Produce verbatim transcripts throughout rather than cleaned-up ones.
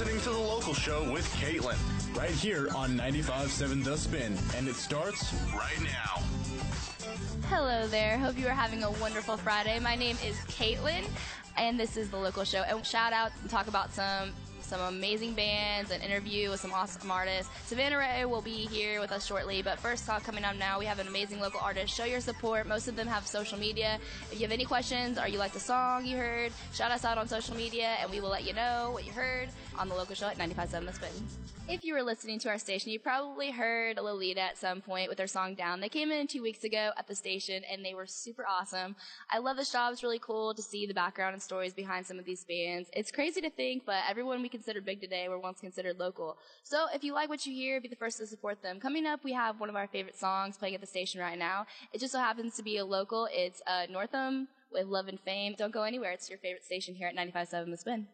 listening to The Local Show with Caitlin, right here on ninety-five point seven The Spin, and it starts right now. Hello there. Hope you are having a wonderful Friday. My name is Caitlin, and this is The Local Show. And shout out and talk about some some amazing bands, an interview with some awesome artists. Savannah Rae will be here with us shortly, but first talk coming up now, we have an amazing local artist. Show your support. Most of them have social media. If you have any questions or you like the song you heard, shout us out on social media, and we will let you know what you heard on The Local Show at ninety-five point seven The Spin. If you were listening to our station, you probably heard Lolita at some point with her song Down. They came in two weeks ago at the station, and they were super awesome. I love this job. It's really cool to see the background and stories behind some of these bands. It's crazy to think, but everyone we consider big today were once considered local. So if you like what you hear, be the first to support them. Coming up, we have one of our favorite songs playing at the station right now. It just so happens to be a local. It's uh, Northam with Love and Fame. Don't go anywhere. It's your favorite station here at ninety-five point seven The Spin.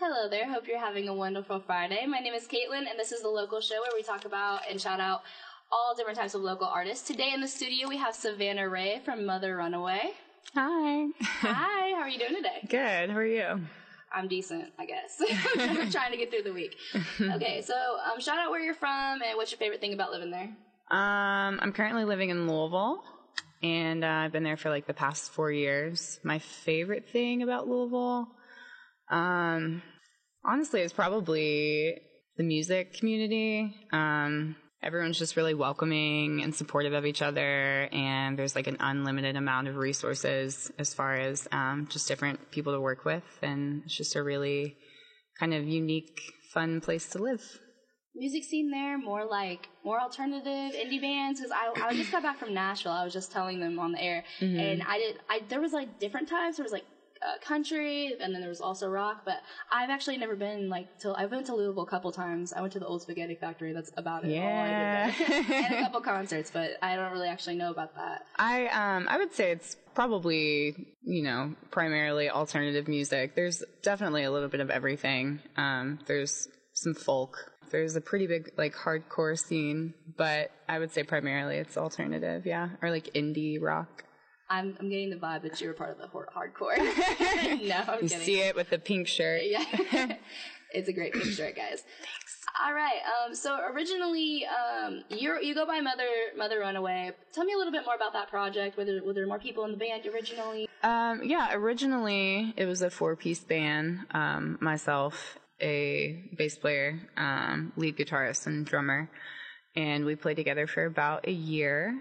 Hello there. Hope you're having a wonderful Friday. My name is Caitlin, and this is The Local Show, where we talk about and shout out all different types of local artists. Today in the studio, we have Savannah Rae from Mother Runaway. Hi. Hi. How are you doing today? Good. How are you? I'm decent, I guess. I'm trying to get through the week. Okay, so um, shout out where you're from, and what's your favorite thing about living there? Um, I'm currently living in Louisville, and uh, I've been there for like the past four years. My favorite thing about Louisville... Um, honestly, it's probably the music community. Um, everyone's just really welcoming and supportive of each other. And there's like an unlimited amount of resources as far as, um, just different people to work with. And it's just a really kind of unique, fun place to live. Music scene there, more like, more alternative indie bands, because I, I just got back from Nashville. I was just telling them on the air. Mm-hmm. And I did, I, there was like different types. There was like Uh, country, and then there was also rock, but I've actually never been like till I've been to Louisville a couple times. I went to the Old Spaghetti Factory. That's about it. Yeah, all I did there. And a couple concerts, but I don't really actually know about that. I um I would say it's probably you know primarily alternative music. There's definitely a little bit of everything. Um, there's some folk. There's a pretty big like hardcore scene, but I would say primarily it's alternative. Yeah, or like indie rock. I'm, I'm getting the vibe that you're part of the hor- hardcore. No, I'm you kidding. You see it with the pink shirt. Yeah, it's a great pink shirt, guys. Thanks. All right. Um, so originally, um, you you go by Mother Mother Runaway. Tell me a little bit more about that project. Were there, were there more people in the band originally? Um, yeah, originally it was a four piece band. Um, myself, a bass player, um, lead guitarist, and drummer, and we played together for about a year,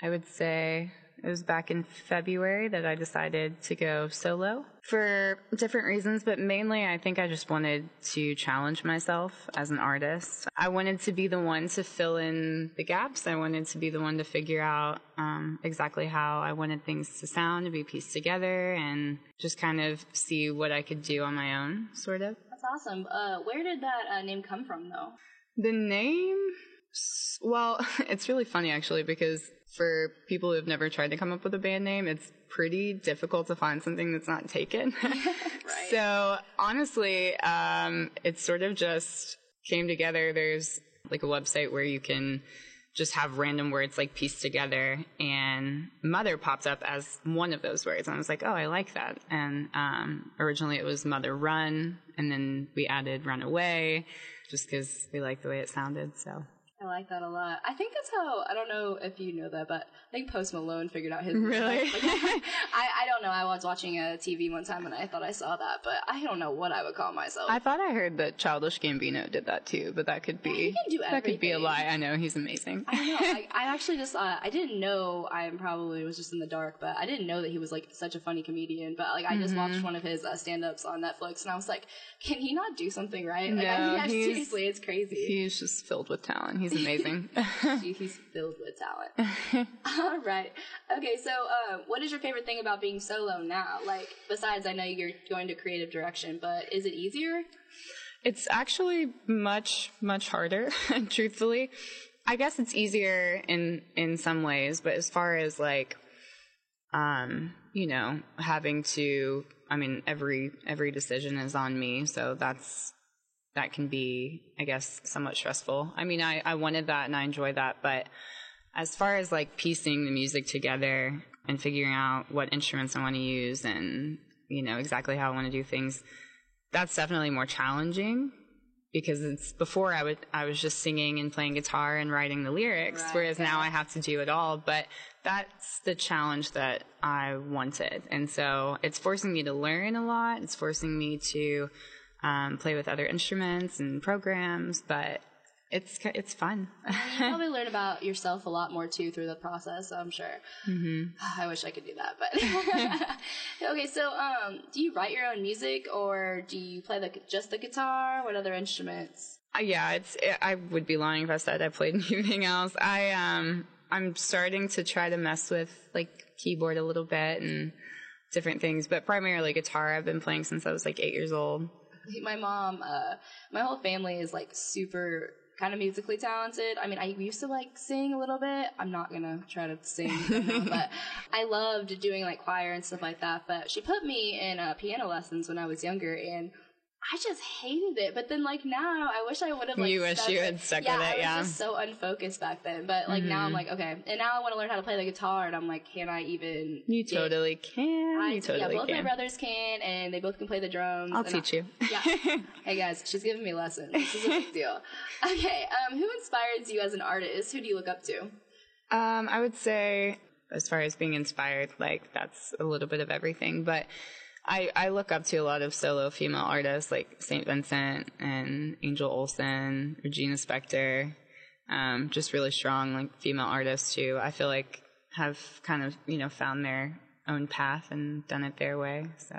I would say. It was back in February that I decided to go solo for different reasons, but mainly I think I just wanted to challenge myself as an artist. I wanted to be the one to fill in the gaps. I wanted to be the one to figure out um, exactly how I wanted things to sound, to be pieced together, and just kind of see what I could do on my own, sort of. That's awesome. Uh, where did that uh, name come from, though? The name? Well, it's really funny, actually, because... for people who have never tried to come up with a band name, it's pretty difficult to find something that's not taken. Right. So honestly, um, it sort of just came together. There's like a website where you can just have random words like pieced together, and mother popped up as one of those words. And I was like, oh, I like that. And um, originally it was Mother Run, and then we added Runaway just because we liked the way it sounded, so... I like that a lot. I think that's how, I don't know if you know that, but I think Post Malone figured out his... Really? Like, I, I don't know. I was watching a T V one time and I thought I saw that, but I don't know what I would call myself. I thought I heard that Childish Gambino did that too, but that could be... He can do everything. That could be a lie. I know. He's amazing. I know. I, I actually just, uh, I didn't know, I probably was just in the dark, but I didn't know that he was like such a funny comedian, but like I just mm-hmm. watched one of his uh, stand-ups on Netflix and I was like, can he not do something right? Like, no, I mean, I he's, seriously, it's crazy. He's just filled with talent. He's He's amazing. He's filled with talent. All right. Okay, so uh, what is your favorite thing about being solo now? Like, besides, I know you're going to creative direction, but is it easier? It's actually much, much harder, truthfully. I guess it's easier in, in some ways, but as far as, like, um, you know, having to, I mean, every every decision is on me, so that's... that can be, I guess, somewhat stressful. I mean, I, I wanted that and I enjoy that. But as far as like piecing the music together and figuring out what instruments I want to use and, you know, exactly how I want to do things, that's definitely more challenging. because it's before I would I was just singing and playing guitar and writing the lyrics, right, whereas yeah. now I have to do it all. But that's the challenge that I wanted. And so it's forcing me to learn a lot. It's forcing me to um, play with other instruments and programs, but it's it's fun. You probably learn about yourself a lot more, too, through the process, I'm sure. Mm-hmm. I wish I could do that, but... Okay, so um, do you write your own music, or do you play the, just the guitar? What other instruments? Uh, yeah, it's. It, I would be lying if I said I played anything else. I, um, I'm starting to try to mess with, like, keyboard a little bit and different things, but primarily guitar. I've been playing since I was, like, eight years old. My mom, uh, my whole family is, like, super... kind of musically talented. I mean, I used to, like, sing a little bit. I'm not going to try to sing, now, but I loved doing, like, choir and stuff like that, but she put me in uh, piano lessons when I was younger, and I just hated it, but then, like, now, I wish I would have, like... You wish you had stuck with it, yeah. I was just so unfocused back then, but, like, mm-hmm. now I'm like, okay, and now I want to learn how to play the guitar, and I'm like, can I even... You get... totally can, I, you totally can. Yeah, both can. My brothers can, and they both can play the drums. I'll teach I, you. Yeah. Hey, guys, she's giving me lessons. This is a big deal. Okay, um, who inspires you as an artist? Who do you look up to? Um, I would say, as far as being inspired, like, that's a little bit of everything, but... I, I look up to a lot of solo female artists like Saint Vincent and Angel Olsen, Regina Spektor, um, just really strong like female artists who I feel like have kind of, you know, found their own path and done it their way. So.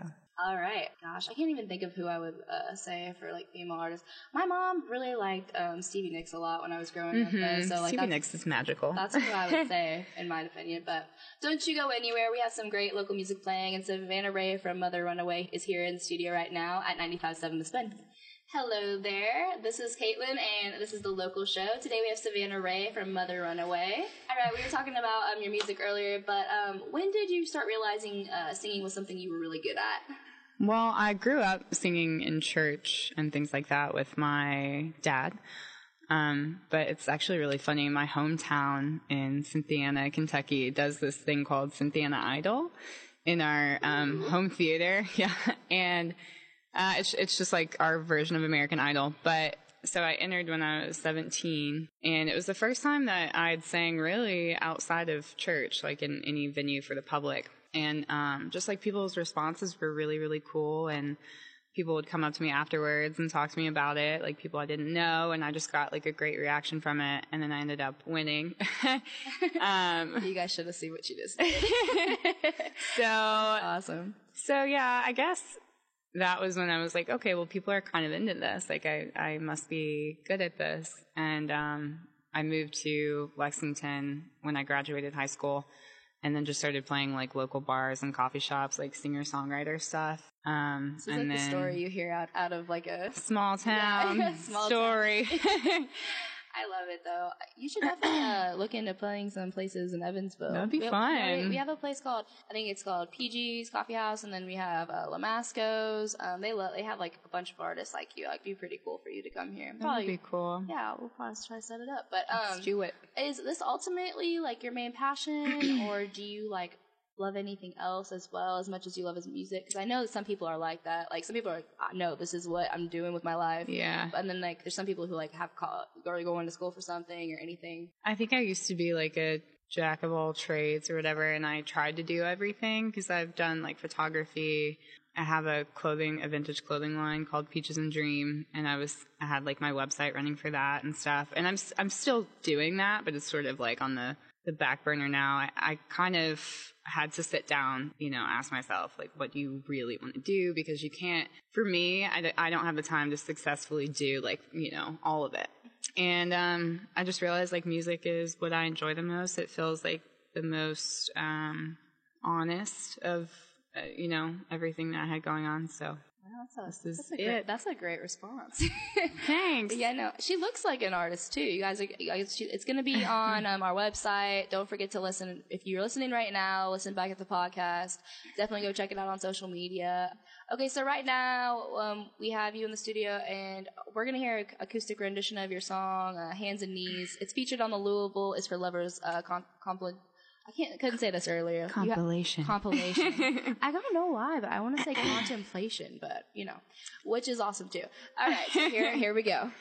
All right. Gosh, I can't even think of who I would uh, say for, like, female artists. My mom really liked um, Stevie Nicks a lot when I was growing mm-hmm. up, though. So, like, Stevie Nicks is magical. That's what I would say, in my opinion. But don't you go anywhere. We have some great local music playing, and Savannah Rae from Mother Runaway is here in the studio right now at ninety-five point seven The Spin. Hello there. This is Caitlin, and this is The Local Show. Today we have Savannah Rae from Mother Runaway. All right, we were talking about um, your music earlier, but um, when did you start realizing uh, singing was something you were really good at? Well, I grew up singing in church and things like that with my dad, um, but it's actually really funny. My hometown in Cynthiana, Kentucky, does this thing called Cynthiana Idol in our um, home theater, yeah, and uh, it's it's just like our version of American Idol. But so I entered when I was seventeen, and it was the first time that I'd sang really outside of church, like in any venue for the public. And um, just, like, people's responses were really, really cool, and people would come up to me afterwards and talk to me about it, like, people I didn't know, and I just got, like, a great reaction from it, and then I ended up winning. um, you guys should have seen what she just did. So awesome. So, yeah, I guess that was when I was like, okay, well, people are kind of into this. Like, I, I must be good at this. And um, I moved to Lexington when I graduated high school. And then just started playing, like, local bars and coffee shops, like, singer-songwriter stuff. Um, so it's, and like, then the story you hear out, out of, like, a... Small town yeah, small story. Town. I love it, though. You should definitely uh, look into playing some places in Evansville. That would be we, fun. We, we have a place called, I think it's called P G's Coffee House, and then we have uh, Lamasco's. Um, they lo- they have, like, a bunch of artists like you. Like, it'd be pretty cool for you to come here. That would be cool. Yeah, we'll probably try to set it up. But um, let's do it. Is this ultimately, like, your main passion, or do you, like, love anything else as well as much as you love his music? Because I know that some people are like that. Like, some people are like, oh, no, this is what I'm doing with my life. Yeah. And then, like, there's some people who, like, have caught or going to school for something or anything. I think I used to be, like, a jack of all trades or whatever, and I tried to do everything because I've done, like, photography. I have a clothing, a vintage clothing line called Peaches and Dream, and I was, I had, like, my website running for that and stuff. And I'm, I'm still doing that, but it's sort of, like, on the, the back burner now. I, I kind of... had to sit down, you know, ask myself, like, what do you really want to do? Because you can't, for me, I, I don't have the time to successfully do, like, you know, all of it. And um, I just realized, like, music is what I enjoy the most. It feels like the most um, honest of, uh, you know, everything that I had going on, so... Wow, that's, a, this that's, is a great, it. That's a great response. Thanks. Yeah, no, she looks like an artist too. You guys, are, you guys she, it's going to be on um, our website. Don't forget to listen. If you're listening right now, listen back at the podcast. Definitely go check it out on social media. Okay, so right now um, we have you in the studio, and we're going to hear an acoustic rendition of your song, uh, Hands and Knees. It's featured on the Louisville Is for Lovers uh, con- compl- I can't couldn't say this earlier. Compilation. Ha- compilation. I don't know why, but I want to say contemplation, but you know, which is awesome too. All right, so here here we go.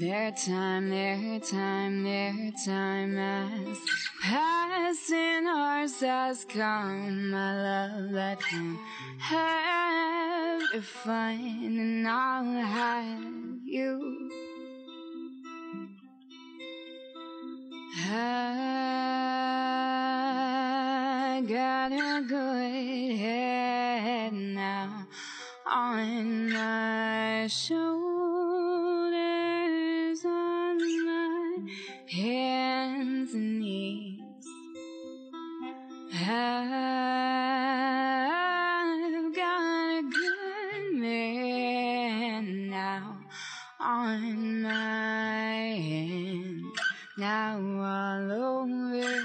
Their time, their time, their time has passed and ours has come. I love that them have to find and I'll have you. I got a good head now on my shoulders. Hands and knees, I've got a good man now on my hand, now all over me.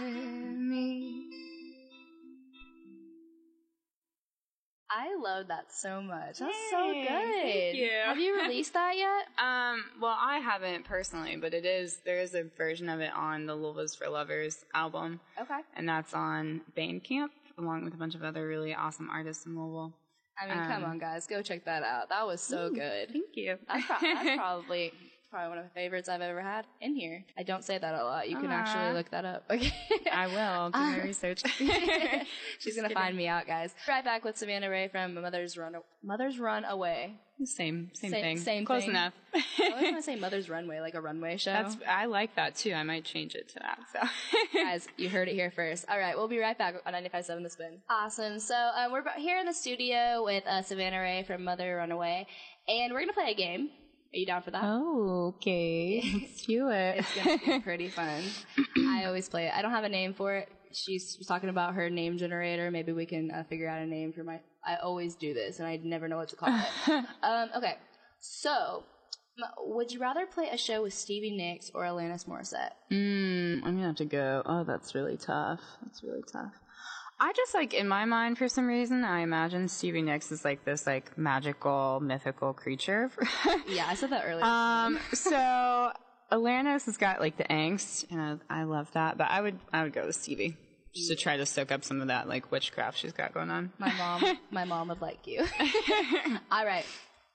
I love that so much. That's Yay, so good. Thank you. Have you released that yet? Um, well, I haven't personally, but it is there is a version of it on the Louisville Is for Lovers album. Okay. And that's on Bandcamp, along with a bunch of other really awesome artists in Louisville. I mean, um, come on, guys, go check that out. That was so ooh, good. Thank you. That's, pro- that's probably probably one of the favorites I've ever had in here. I don't say that a lot. You can uh, actually look that up. Okay. I will do my uh, research. She's going to find me out, guys. Right back with Savannah Rae from Mother's Run Mother's Runaway. Same, same, same thing. Same Close thing. enough. I always want to say Mother's Runway, like a runway show. That's, I like that, too. I might change it to that. So, guys, you heard it here first. All right, we'll be right back on ninety-five point seven The Spin. Awesome. So um, we're here in the studio with uh, Savannah Rae from Mother Runaway, and we're going to play a game. Are you down for that? Oh, okay. Let's do it. It's going to be pretty fun. I always play it. I don't have a name for it. She's talking about her name generator. Maybe we can uh, figure out a name for my... I always do this, and I never know what to call it. um, okay. So, would you rather play a show with Stevie Nicks or Alanis Morissette? Mm, I'm going to have to go. Oh, that's really tough. That's really tough. I just, like, in my mind, for some reason, I imagine Stevie Nicks is, like, this, like, magical, mythical creature. Yeah, I said that earlier. Um, so, Alanis has got, like, the angst, and I, I love that, but I would I would go with Stevie. to try to soak up some of that, like, witchcraft she's got going on. My mom, my mom would like you. All right.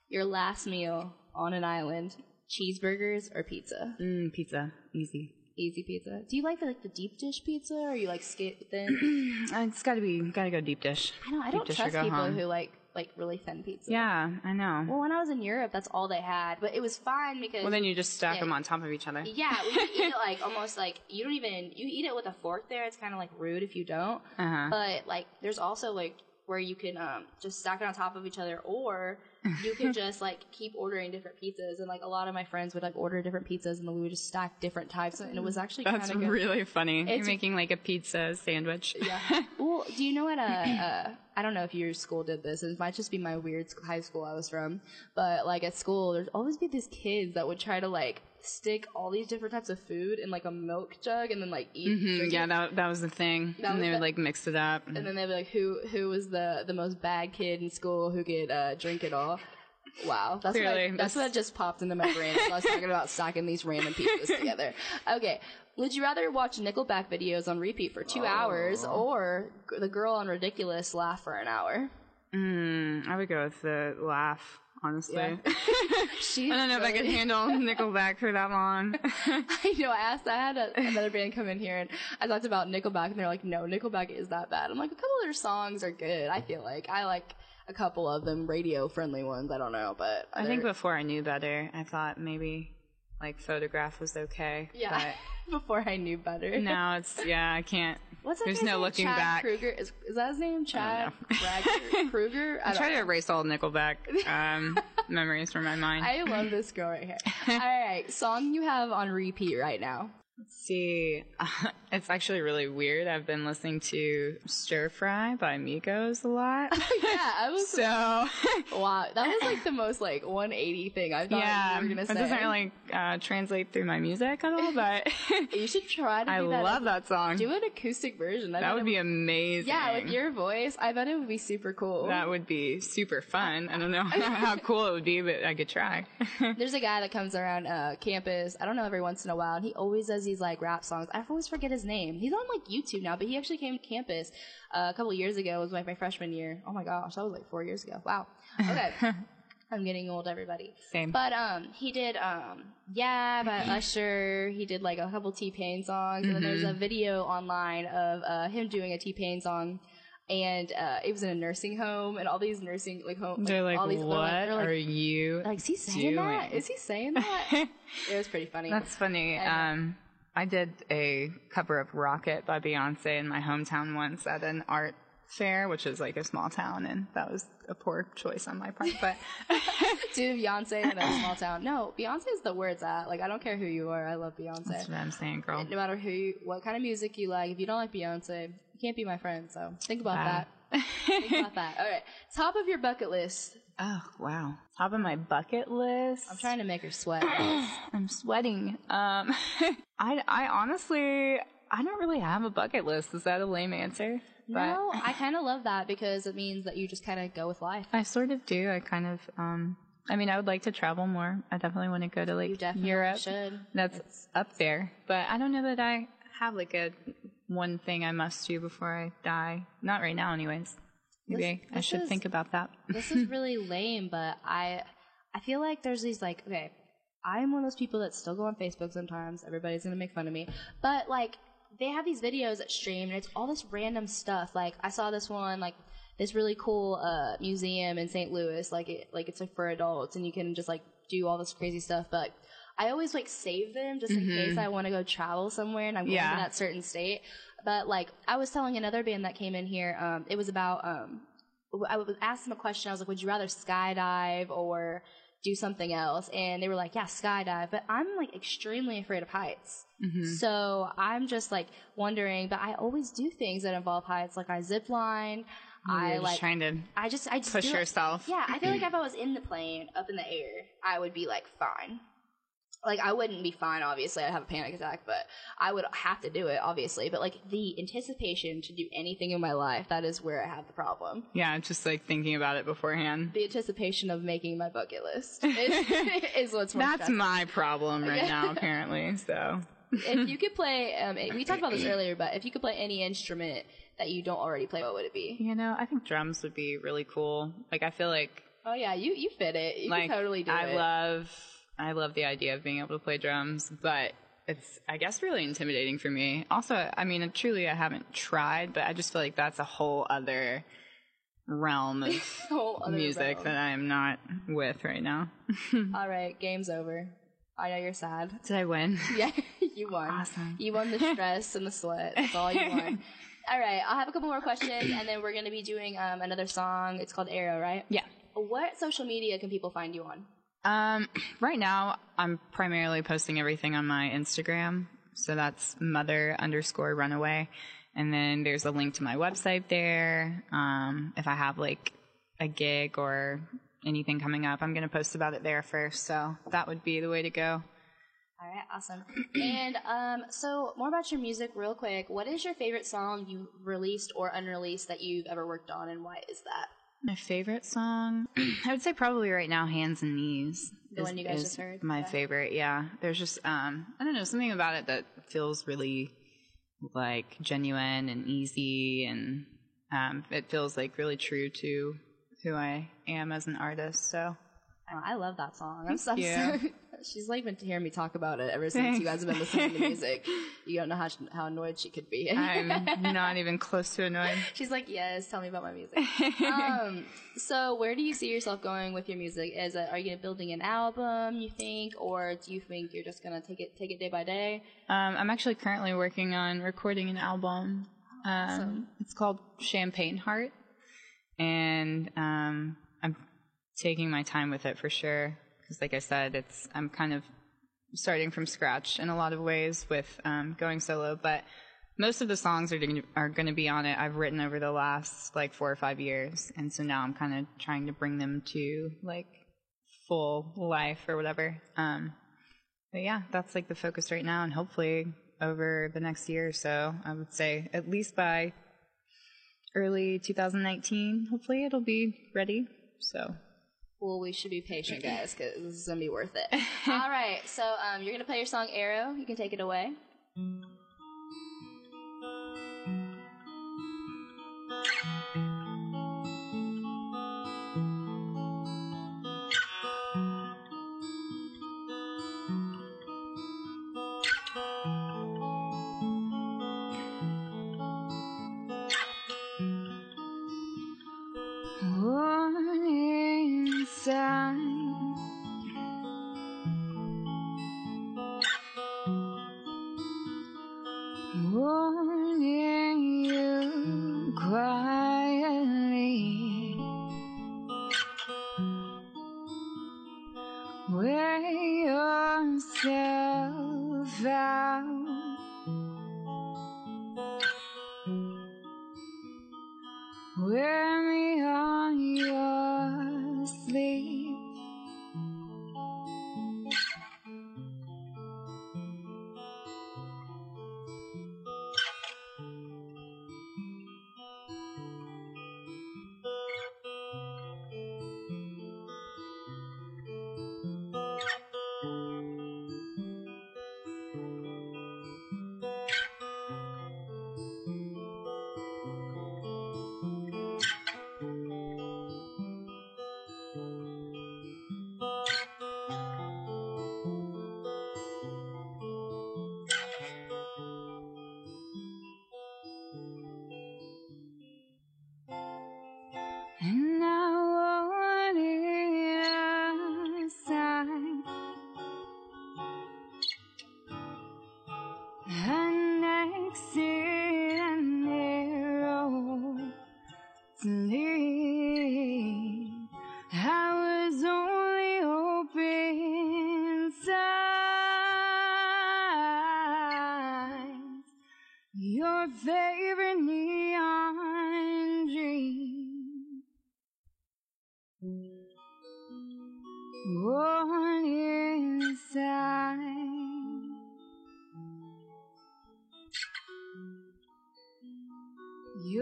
Your last meal on an island, cheeseburgers or pizza? Mm, pizza. Easy. Easy pizza. Do you like the, like the deep dish pizza, or you like skate thin? It's got to be, got to go deep dish. I know. I don't trust people home. who like like really thin pizza. Yeah, I know. Well, when I was in Europe, that's all they had, but it was fine because. Well, then you just stack yeah, them on top of each other. Yeah, we eat it like almost like you don't even you eat it with a fork there. It's kind of like rude if you don't. Uh-huh. But like, there's also like where you can um just stack it on top of each other, or you can just like keep ordering different pizzas, and like a lot of my friends would like order different pizzas, and then we would just stack different types, and it was actually that's kinda really good. funny. It's, you're making like a pizza sandwich. Yeah. Well, do you know what? Uh, uh, I don't know if your school did this. It might just be my weird high school I was from, but like at school, there'd always be these kids that would try to like stick all these different types of food in like a milk jug and then like eat. Mm-hmm. Yeah, that that was the thing. That and they the, would like mix it up, and then they'd be like, "Who who was the the most bad kid in school who could uh, drink it all?" Wow, that's what, I, that's what just popped into my brain. So I was talking about stacking these random pieces together. Okay, would you rather watch Nickelback videos on repeat for two oh. hours or the girl on Ridiculous laugh for an hour? Mm, I would go with the laugh. Honestly, yeah. I don't know really... if I could handle Nickelback for that long. I know. I asked. I had a, another band come in here, and I talked about Nickelback, and they're like, "No, Nickelback is that bad." I'm like, a couple of their songs are good. I feel like I like a couple of them, radio-friendly ones. I don't know, but I think before I knew better, I thought maybe like Photograph was okay. Yeah. But... before I knew better. No, it's yeah. I can't. What's that There's no name? looking Chad back. Kruger? Is, is that his name? Chad Ragger, Kruger? I, I try know. to erase all Nickelback um, memories from my mind. I love this girl right here. All right, song you have on repeat right now. Let's see. Uh, it's actually really weird. I've been listening to Stir Fry by Migos a lot. yeah, I was so. Wow, that was like the most like one eighty thing I thought yeah, you were going to say. It doesn't really uh, translate through my music at all, but. You should try to do I that. I love that song. Do an acoustic version. I that would be would... amazing. Yeah, with your voice, I bet it would be super cool. That would be super fun. I don't know how cool it would be, but I could try. There's a guy that comes around uh, campus, I don't know, every once in a while, and he always does these like rap songs. I always forget his name. He's on like YouTube now, but he actually came to campus uh, a couple years ago. It was like my freshman year. Oh my gosh, that was like four years ago. Wow. Okay. I'm getting old, everybody. Same. But um, he did um, Yeah by Usher. He did like a couple T-Pain songs, mm-hmm. and then there's a video online of uh, him doing a T-Pain song. And uh, it was in a nursing home, and all these nursing like home. Like, they're like, all these, "What they're like, they're like, are you? Like, is he saying doing? that? Is he saying that?" It was pretty funny. That's funny. Um, I did a cover of "Rocket" by Beyonce in my hometown once at an art fair, which is like a small town, and that was a poor choice on my part. But do Beyonce in a small town? No, Beyonce is the where it's at. Like, I don't care who you are, I love Beyonce. That's what I'm saying, girl. No matter who, you, what kind of music you like, if you don't like Beyonce, can't be my friend, so think about wow. that. Think about that. All right. Top of your bucket list. Oh, wow. Top of my bucket list. I'm trying to make her sweat. I'm sweating. Um, I, I honestly, I don't really have a bucket list. Is that a lame answer? But no, I kind of love that because it means that you just kind of go with life. I sort of do. I kind of, um, I mean, I would like to travel more. I definitely want to go to, like, you definitely Europe. Should. That's it's, up there. But I don't know that I have, like, a... one thing I must do before I die. Not right now, anyways. Maybe this, I this should is, think about that. This is really lame, but I I feel like there's these, like, okay, I'm one of those people that still go on Facebook sometimes. Everybody's going to make fun of me. But, like, they have these videos that stream, and it's all this random stuff. Like, I saw this one, like, this really cool uh, museum in Saint Louis. Like, it, like it's, like, for adults, and you can just, like, do all this crazy stuff, but, like, I always, like, save them just in mm-hmm. case I want to go travel somewhere and I'm going yeah. to that certain state. But, like, I was telling another band that came in here, um, it was about, um, I was asked them a question. I was like, would you rather skydive or do something else? And they were like, yeah, skydive. But I'm, like, extremely afraid of heights. Mm-hmm. So I'm just, like, wondering. But I always do things that involve heights. Like, I zipline. You're I just like trying to I just, I just push yourself. Like, yeah, I feel like if I was in the plane up in the air, I would be, like, fine. Like, I wouldn't be fine, obviously. I'd have a panic attack, but I would have to do it, obviously. But, like, the anticipation to do anything in my life, that is where I have the problem. Yeah, just, like, thinking about it beforehand. The anticipation of making my bucket list is, is what's more That's stressful. my problem right now, apparently, so... If you could play, um, we talked about this earlier, but if you could play any instrument that you don't already play, what would it be? You know, I think drums would be really cool. Like, I feel like... Oh, yeah, you, you fit it. You like, can totally do I it. Love, I love the idea of being able to play drums, but it's, I guess, really intimidating for me. Also, I mean, truly, I haven't tried, but I just feel like that's a whole other... realm of whole other music realm. That I am not with right now. All right, game's over. I know you're sad. Did I win? Yeah, you won. Awesome. You won the stress and the sweat. That's all you won. All right, I'll have a couple more questions, and then we're going to be doing um, another song. It's called Arrow, right? Yeah. What social media can people find you on? Um, right now, I'm primarily posting everything on my Instagram. So that's mother underscore runaway. And then there's a link to my website there. Um, if I have, like, a gig or anything coming up, I'm going to post about it there first. So that would be the way to go. All right, awesome. And um, so more about your music real quick. What is your favorite song you released or unreleased that you've ever worked on, and why is that? My favorite song? I would say probably right now Hands and Knees. The is, one you guys just heard? My yeah. favorite, yeah. There's just, um, I don't know, something about it that feels really... like genuine and easy, and um, it feels like really true to who I am as an artist. So oh, I love that song. I'm so she's like been hearing me talk about it ever since. Thanks. You guys have been listening to music. You don't know how how annoyed she could be. I'm not even close to annoyed. She's like, yes, tell me about my music. Um, so where do you see yourself going with your music? Is it, are you building an album, you think, or do you think you're just gonna take it take it day by day? Um, I'm actually currently working on recording an album. Um, awesome. It's called Champagne Heart, and um, I'm taking my time with it for sure. Because like I said, it's I'm kind of starting from scratch in a lot of ways with um, going solo. But most of the songs are to, are going to be on it I've written over the last like four or five years. And so now I'm kind of trying to bring them to like full life or whatever. Um, but yeah, that's like the focus right now. And hopefully over the next year or so, I would say at least by early two thousand nineteen, hopefully it'll be ready. So... Well, we should be patient, guys, because this is going to be worth it. All right, so um, you're going to play your song, Arrow. You can take it away.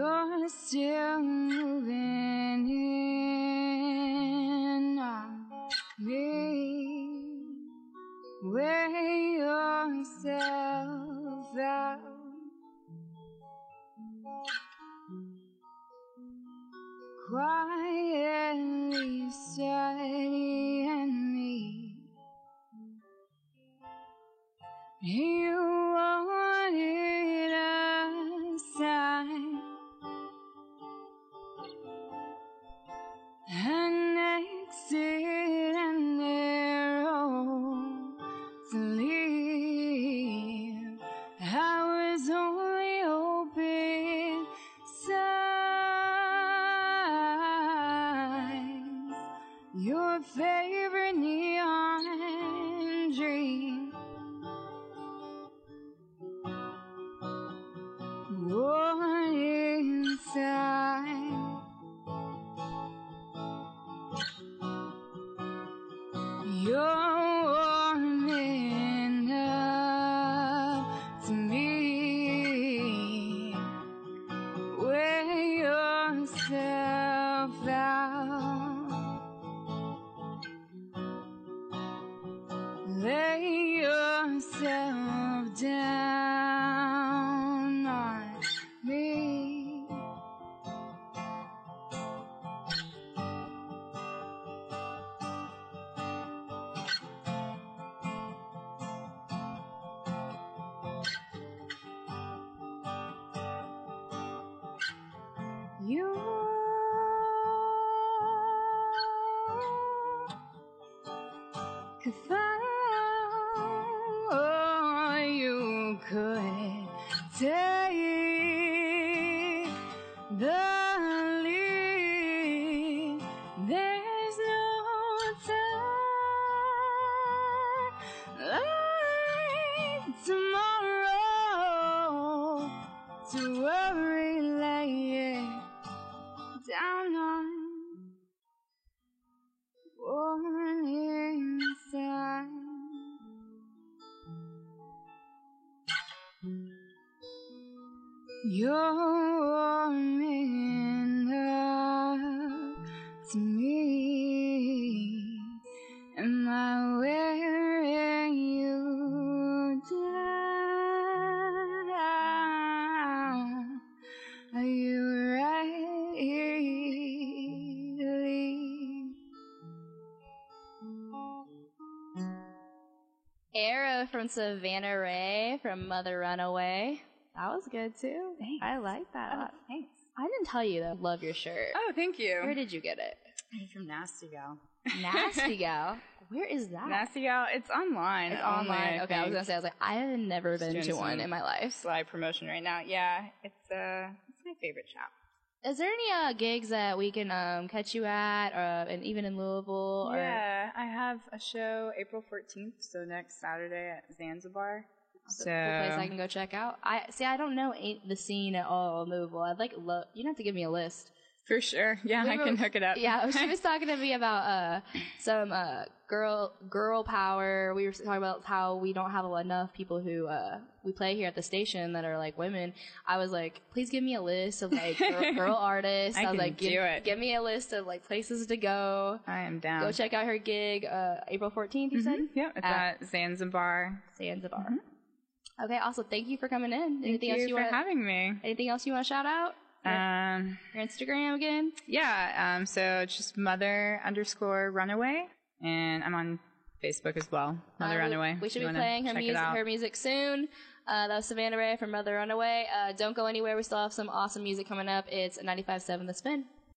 You're still moving in on me. Weigh yourself. You wanted outside, an exit and arrow to leave. I was only open signs. Your favorite neon dream. Born inside. You're warming up to me. Wear yourself out. Lay yourself down on me. You could follow, or you could take the lead. There's no time like tomorrow to worry, like down on born inside. You're warming up to me. Am I wearing you down? Are you right? Era from Savannah Rae from Mother Runaway. That was good too. Thanks. I like that. Oh, a lot. Thanks. I didn't tell you though. Love your shirt. Oh, thank you. Where did you get it? From Nasty Gal. Nasty Gal. Where is that? Nasty Gal. It's online. It's online. online. Okay, I, I was gonna say. I was like, I have never been to one in my life. Slide promotion right now. Yeah, it's uh, it's my favorite shop. Is there any uh, gigs that we can um, catch you at, or, and even in Louisville? Or? Yeah, I have a show April fourteenth, so next Saturday at Zanzibar. That's so a cool place I can go check out. I see. I don't know the scene at all in Louisville. I'd like lo- you'd have to give me a list. For sure. Yeah, we were, I can hook it up. Yeah, she was talking to me about uh, some uh, girl girl power. We were talking about how we don't have enough people who uh, we play here at the station that are, like, women. I was like, please give me a list of, like, girl, girl artists. I, I was like, give, give me a list of, like, places to go. I am down. Go check out her gig uh, April fourteenth, you mm-hmm. said? Yeah, it's at, at Zanzibar. Zanzibar. Mm-hmm. Okay, awesome. Thank you for coming in. Thank anything you, else you for wanna, having me. Anything else you want to shout out? Um, Your Instagram again? Yeah, um, so it's just mother underscore runaway, and I'm on Facebook as well, Mother uh, Runaway. We should be playing her music, her music soon. Uh, that was Savannah Rae from Mother Runaway. Uh, don't go anywhere. We still have some awesome music coming up. It's ninety-five point seven The Spin.